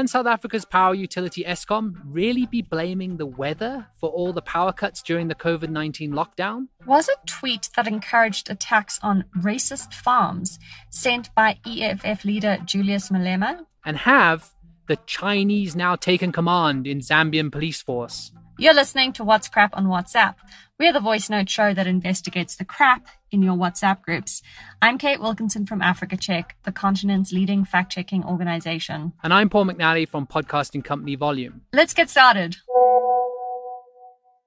Can South Africa's power utility Eskom really be blaming the weather for all the power cuts during the COVID-19 lockdown? Was a tweet that encouraged attacks on racist farms sent by EFF leader Julius Malema? And have the Chinese now taken command in Zambian police force? You're listening to What's Crap on WhatsApp. We're the voice note show that investigates the crap in your WhatsApp groups. I'm Kate Wilkinson from Africa Check, the continent's leading fact-checking organization. And I'm Paul McNally from podcasting company Volume. Let's get started.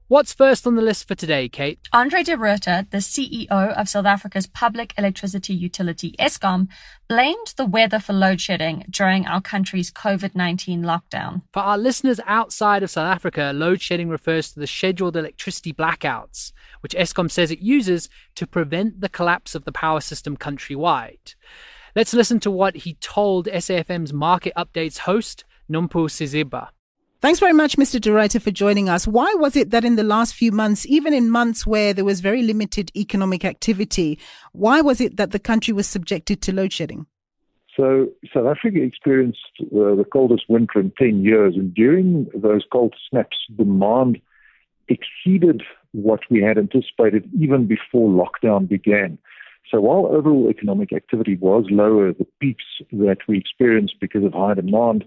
What's first on the list for today, Kate? André de Ruyter, the CEO of South Africa's public electricity utility Eskom, blamed the weather for load shedding during our country's COVID-19 lockdown. For our listeners outside of South Africa, load shedding refers to the scheduled electricity blackouts, which Eskom says it uses to prevent the collapse of the power system countrywide. Let's listen to what he told SAFM's Market Updates host, Nompumelelo Siziba. Thanks very much, Mr. de Ruyter, for joining us. Why was it that in the last few months, even in months where there was very limited economic activity, why was it that the country was subjected to load shedding? So South Africa experienced the coldest winter in 10 years. And during those cold snaps, demand exceeded what we had anticipated even before lockdown began. So while overall economic activity was lower, the peaks that we experienced because of high demand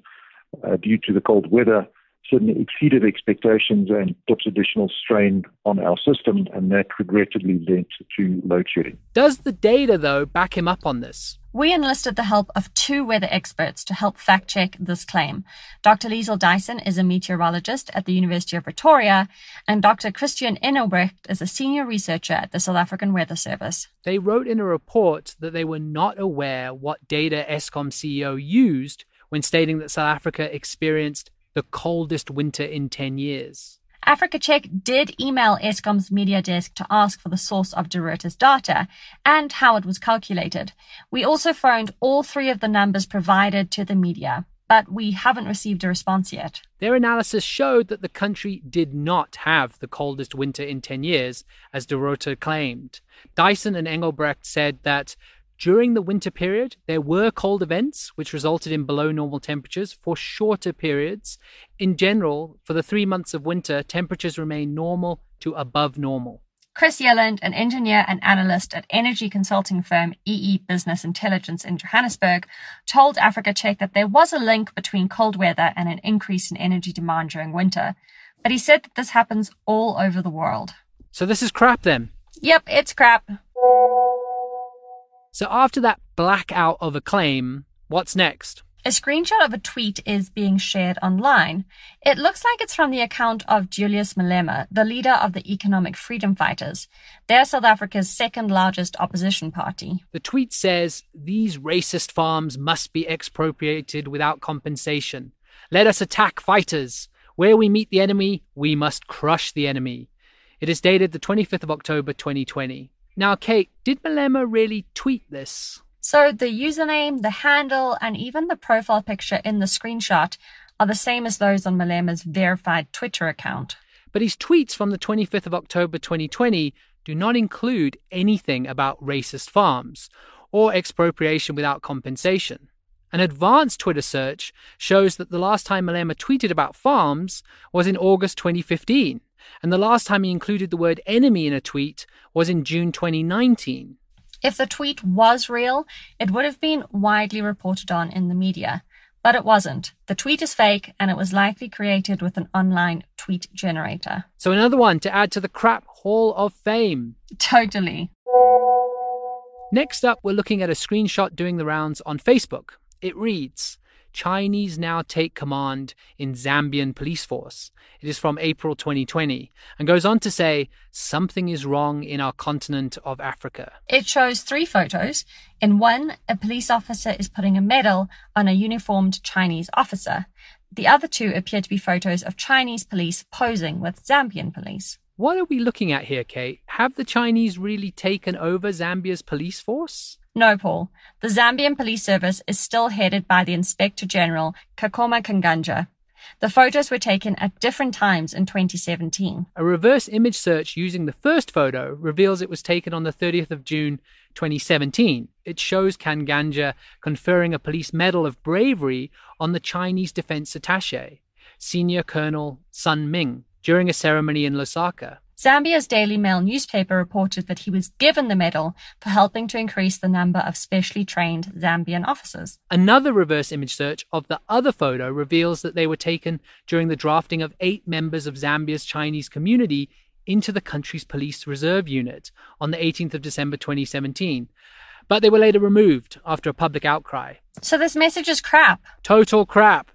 due to the cold weather certainly exceeded expectations and puts additional strain on our system, and that regrettably led to load shedding. Does the data, though, back him up on this? We enlisted the help of two weather experts to help fact-check this claim. Dr. Liesel Dyson is a meteorologist at the University of Pretoria, and Dr. Christian Innerbrecht is a senior researcher at the South African Weather Service. They wrote in a report that they were not aware what data Eskom CEO used when stating that South Africa experienced the coldest winter in 10 years. Africa Check did email Eskom's media desk to ask for the source of de Ruyter's data and how it was calculated. We also phoned all three of the numbers provided to the media, but we haven't received a response yet. Their analysis showed that the country did not have the coldest winter in 10 years, as de Ruyter claimed. Dyson and Engelbrecht said that during the winter period, there were cold events which resulted in below normal temperatures for shorter periods. In general, for the 3 months of winter, temperatures remain normal to above normal. Chris Yelland, an engineer and analyst at energy consulting firm EE Business Intelligence in Johannesburg, told Africa Check that there was a link between cold weather and an increase in energy demand during winter. But he said that this happens all over the world. So this is crap then? Yep, it's crap. So after that blackout of a claim, what's next? A screenshot of a tweet is being shared online. It looks like it's from the account of Julius Malema, the leader of the Economic Freedom Fighters. They're South Africa's second largest opposition party. The tweet says, "These racist farms must be expropriated without compensation. Let us attack fighters. Where we meet the enemy, we must crush the enemy." It is dated the 25th of October, 2020. Now, Kate, did Malema really tweet this? So the username, the handle, and even the profile picture in the screenshot are the same as those on Malema's verified Twitter account. But his tweets from the 25th of October 2020 do not include anything about racist farms or expropriation without compensation. An advanced Twitter search shows that the last time Malema tweeted about farms was in August 2015. And the last time he included the word enemy in a tweet was in June 2019. If the tweet was real, it would have been widely reported on in the media. But it wasn't. The tweet is fake, and it was likely created with an online tweet generator. So another one to add to the crap hall of fame. Totally. Next up, we're looking at a screenshot doing the rounds on Facebook. It reads, "Chinese now take command in Zambian police force." It is from April 2020 and goes on to say, "Something is wrong in our continent of Africa." It shows three photos. In one, a police officer is putting a medal on a uniformed Chinese officer. The other two appear to be photos of Chinese police posing with Zambian police. What are we looking at here, Kate? Have the Chinese really taken over Zambia's police force? No, Paul. The Zambian police service is still headed by the Inspector General, Kakoma Kanganja. The photos were taken at different times in 2017. A reverse image search using the first photo reveals it was taken on the 30th of June 2017. It shows Kanganja conferring a police medal of bravery on the Chinese defense attaché, Senior Colonel Sun Ming, during a ceremony in Lusaka. Zambia's Daily Mail newspaper reported that he was given the medal for helping to increase the number of specially trained Zambian officers. Another reverse image search of the other photo reveals that they were taken during the drafting of 8 members of Zambia's Chinese community into the country's police reserve unit on the 18th of December 2017. But they were later removed after a public outcry. So this message is crap. Total crap.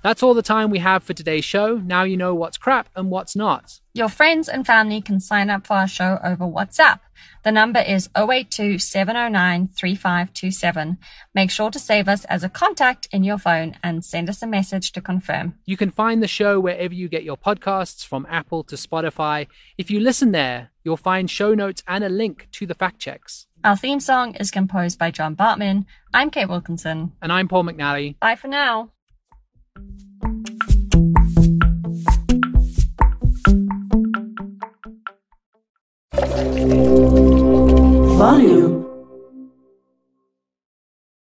That's all the time we have for today's show. Now you know what's crap and what's not. Your friends and family can sign up for our show over WhatsApp. The number is 082-709-3527. Make sure to save us as a contact in your phone and send us a message to confirm. You can find the show wherever you get your podcasts, from Apple to Spotify. If you listen there, you'll find show notes and a link to the fact checks. Our theme song is composed by John Bartman. I'm Kate Wilkinson. And I'm Paul McNally. Bye for now. Volume.